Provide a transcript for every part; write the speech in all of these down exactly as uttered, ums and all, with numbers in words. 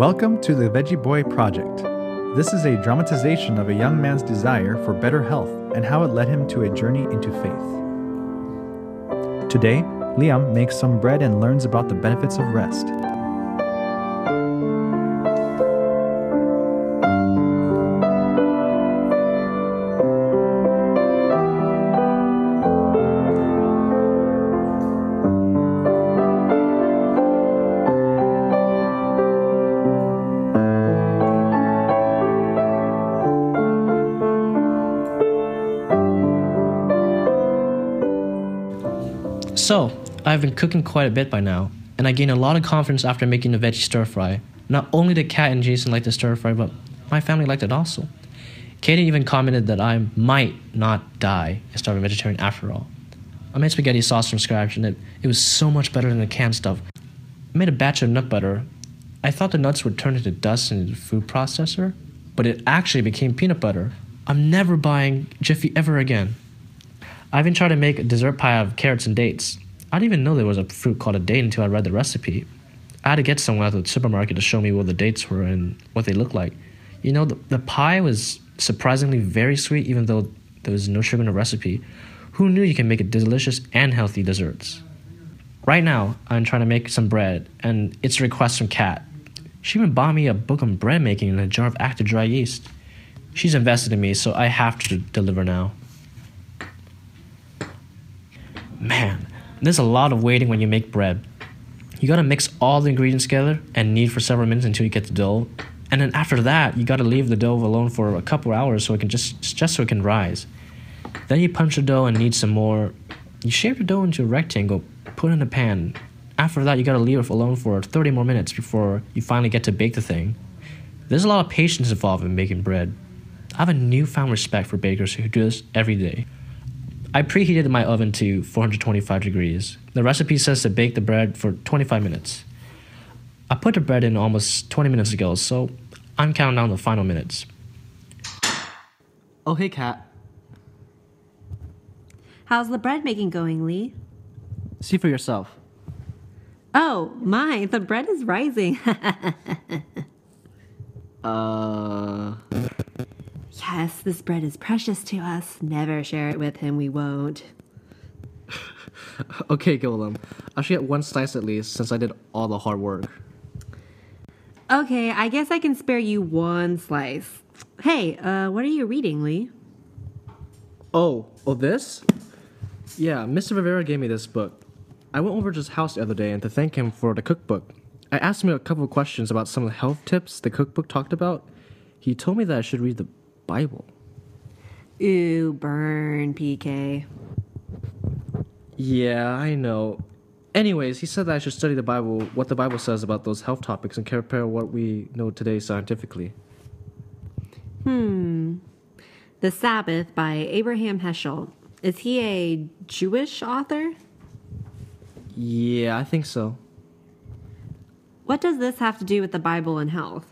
Welcome to the Veggie Boy Project. This is a dramatization of a young man's desire for better health and how it led him to a journey into faith. Today, Liam makes some bread and learns about the benefits of rest. So, I've been cooking quite a bit by now, and I gained a lot of confidence after making the veggie stir-fry. Not only did Kat and Jason like the stir-fry, but my family liked it also. Katie even commented that I might not die and start a vegetarian after all. I made spaghetti sauce from scratch, and it, it was so much better than the canned stuff. I made a batch of nut butter. I thought the nuts would turn into dust in the food processor, but it actually became peanut butter. I'm never buying Jiffy ever again. I even tried to make a dessert pie out of carrots and dates. I didn't even know there was a fruit called a date until I read the recipe. I had to get someone at the supermarket to show me what the dates were and what they looked like. You know, the, the pie was surprisingly very sweet even though there was no sugar in the recipe. Who knew you can make a delicious and healthy desserts? Right now, I'm trying to make some bread, and it's a request from Kat. She even bought me a book on bread making and a jar of active dry yeast. She's invested in me, so I have to deliver now. Man, there's a lot of waiting when you make bread. You gotta mix all the ingredients together and knead for several minutes until you get the dough. And then after that, you gotta leave the dough alone for a couple hours so it can just just so it can rise. Then you punch the dough and knead some more. You shape the dough into a rectangle, put it in a pan. After that, you gotta leave it alone for thirty more minutes before you finally get to bake the thing. There's a lot of patience involved in making bread. I have a newfound respect for bakers who do this every day. I preheated my oven to four hundred twenty-five degrees. The recipe says to bake the bread for twenty-five minutes. I put the bread in almost twenty minutes ago, so I'm counting down the final minutes. Oh, hey, Kat. How's the bread making going, Lee? See for yourself. Oh, my, the bread is rising. uh... Yes, this bread is precious to us. Never share it with him, we won't. Okay, Golem. I should get one slice at least, since I did all the hard work. Okay, I guess I can spare you one slice. Hey, uh, what are you reading, Lee? Oh, oh this? Yeah, Mister Rivera gave me this book. I went over to his house the other day and to thank him for the cookbook. I asked him a couple of questions about some of the health tips the cookbook talked about. He told me that I should read the Bible. Ooh, burn, P K. Yeah, I know. Anyways, he said that I should study the Bible, what the Bible says about those health topics, and compare what we know today scientifically. Hmm. The Sabbath by Abraham Heschel. Is he a Jewish author? Yeah, I think so. What does this have to do with the Bible and health?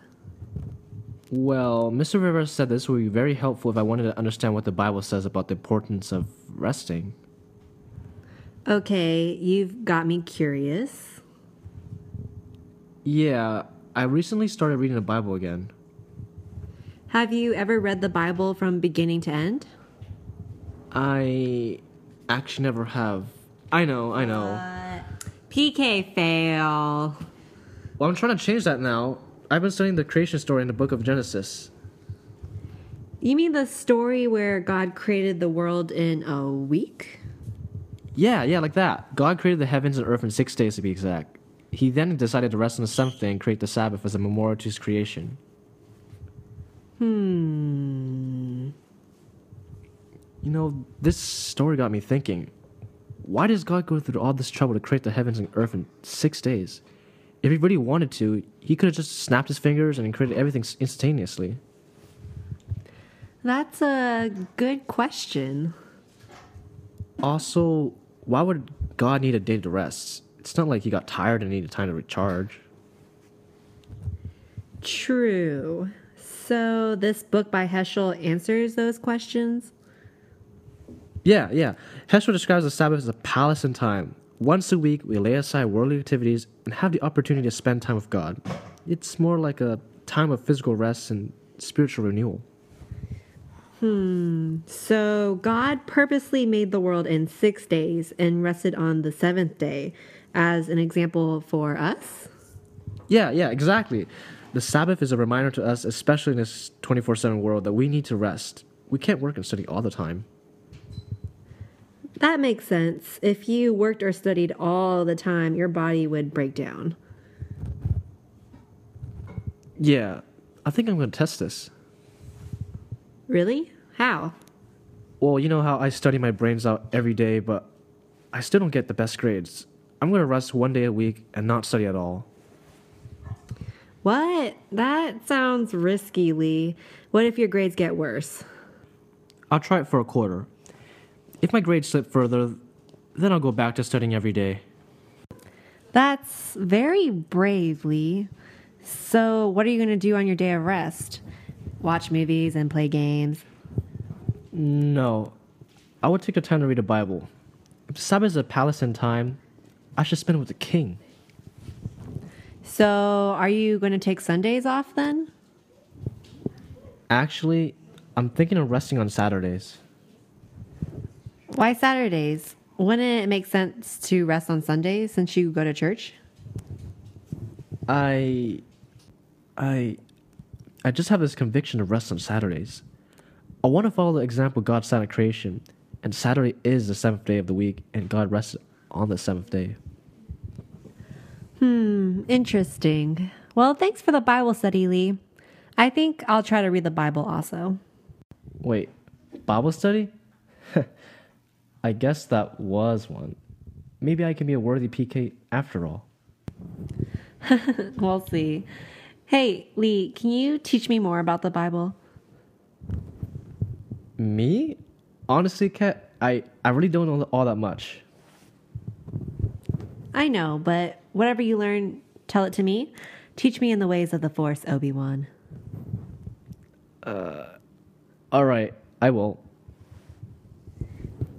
Well, Mister Rivers said this would be very helpful if I wanted to understand what the Bible says about the importance of resting. Okay, you've got me curious. Yeah, I recently started reading the Bible again. Have you ever read the Bible from beginning to end? I actually never have. I know, I know. Uh, P K fail. Well, I'm trying to change that now. I've been studying the creation story in the book of Genesis. You mean the story where God created the world in a week? Yeah, yeah, like that. God created the heavens and earth in six days to be exact. He then decided to rest on the seventh day and create the Sabbath as a memorial to his creation. Hmm. You know, this story got me thinking. Why does God go through all this trouble to create the heavens and earth in six days? If he really wanted to, he could have just snapped his fingers and created everything instantaneously. That's a good question. Also, why would God need a day to rest? It's not like he got tired and needed time to recharge. True. So this book by Heschel answers those questions? Yeah, yeah. Heschel describes the Sabbath as a palace in time. Once a week, we lay aside worldly activities and have the opportunity to spend time with God. it's more like a time of physical rest and spiritual renewal. Hmm. So God purposely made the world in six days and rested on the seventh day as an example for us? Yeah, yeah, exactly. The Sabbath is a reminder to us, especially in this twenty-four seven world, that we need to rest. We can't work and study all the time. That makes sense. If you worked or studied all the time, your body would break down. Yeah, I think I'm going to test this. Really? How? Well, you know how I study my brains out every day, but I still don't get the best grades. I'm going to rest one day a week and not study at all. What? That sounds risky, Lee. What if your grades get worse? I'll try it for a quarter. If my grades slip further, then I'll go back to studying every day. That's very brave, Lee. So what are you going to do on your day of rest? Watch movies and play games? No. I would take the time to read the Bible. If Sabbath is a palace in time, I should spend it with the king. So are you going to take Sundays off then? Actually, I'm thinking of resting on Saturdays. Why Saturdays? Wouldn't it make sense to rest on Sundays since you go to church? I... I... I just have this conviction to rest on Saturdays. I want to follow the example God set at creation, and Saturday is the seventh day of the week, and God rested on the seventh day. Hmm, interesting. Well, thanks for the Bible study, Lee. I think I'll try to read the Bible also. Wait, Bible study? I guess that was one. Maybe I can be a worthy P K after all. We'll see. Hey, Lee, can you teach me more about the Bible? Me? Honestly, Kat, I, I really don't know all that much. I know, but whatever you learn, tell it to me. Teach me in the ways of the Force, Obi-Wan. Uh, all right, I will.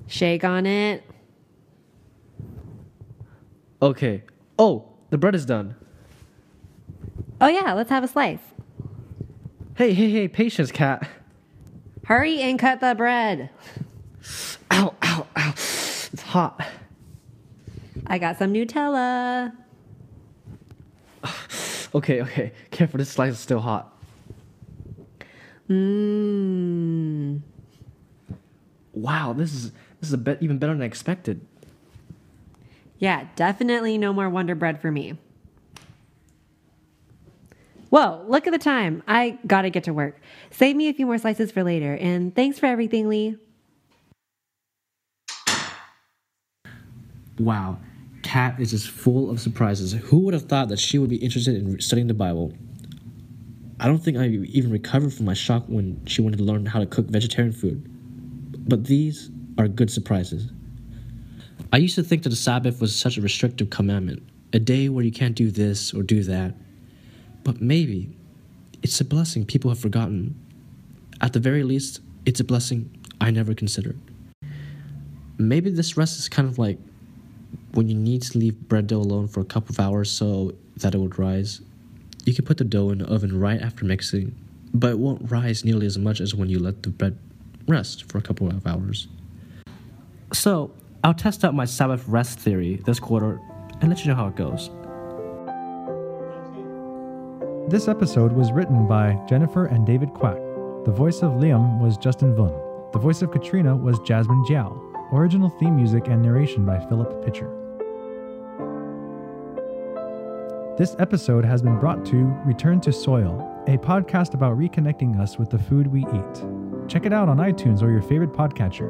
Shake on it. Okay. Oh, the bread is done. Oh, yeah, let's have a slice. Hey, hey, hey, patience, Kat. Hurry and cut the bread. Ow, ow, ow. It's hot. I got some Nutella. Okay, okay. Careful, this slice is still hot. Mmm. Wow, this is this is a bit, even better than I expected. Yeah, definitely no more Wonder Bread for me. Whoa, look at the time. I gotta get to work. Save me a few more slices for later, and thanks for everything, Lee. Wow, Kat is just full of surprises. Who would have thought that she would be interested in studying the Bible? I don't think I even recovered from my shock when she wanted to learn how to cook vegetarian food. But these are good surprises. I used to think that the Sabbath was such a restrictive commandment, a day where you can't do this or do that. But maybe it's a blessing people have forgotten. At the very least, it's a blessing I never considered. Maybe this rest is kind of like when you need to leave bread dough alone for a couple of hours so that it would rise. You can put the dough in the oven right after mixing, but it won't rise nearly as much as when you let the bread rest for a couple of hours. So, I'll test out my Sabbath rest theory this quarter and let you know how it goes. This episode was written by Jennifer and David Quack. The voice of Liam was Justin Vuong. The voice of Katrina was Jasmine Jiao. Original theme music and narration by Philip Pitcher. This episode has been brought to Return to Soil, a podcast about reconnecting us with the food we eat. Check it out on iTunes or your favorite podcatcher.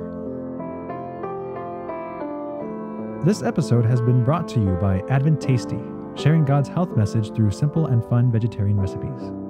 This episode has been brought to you by Advent Tasty, sharing God's health message through simple and fun vegetarian recipes.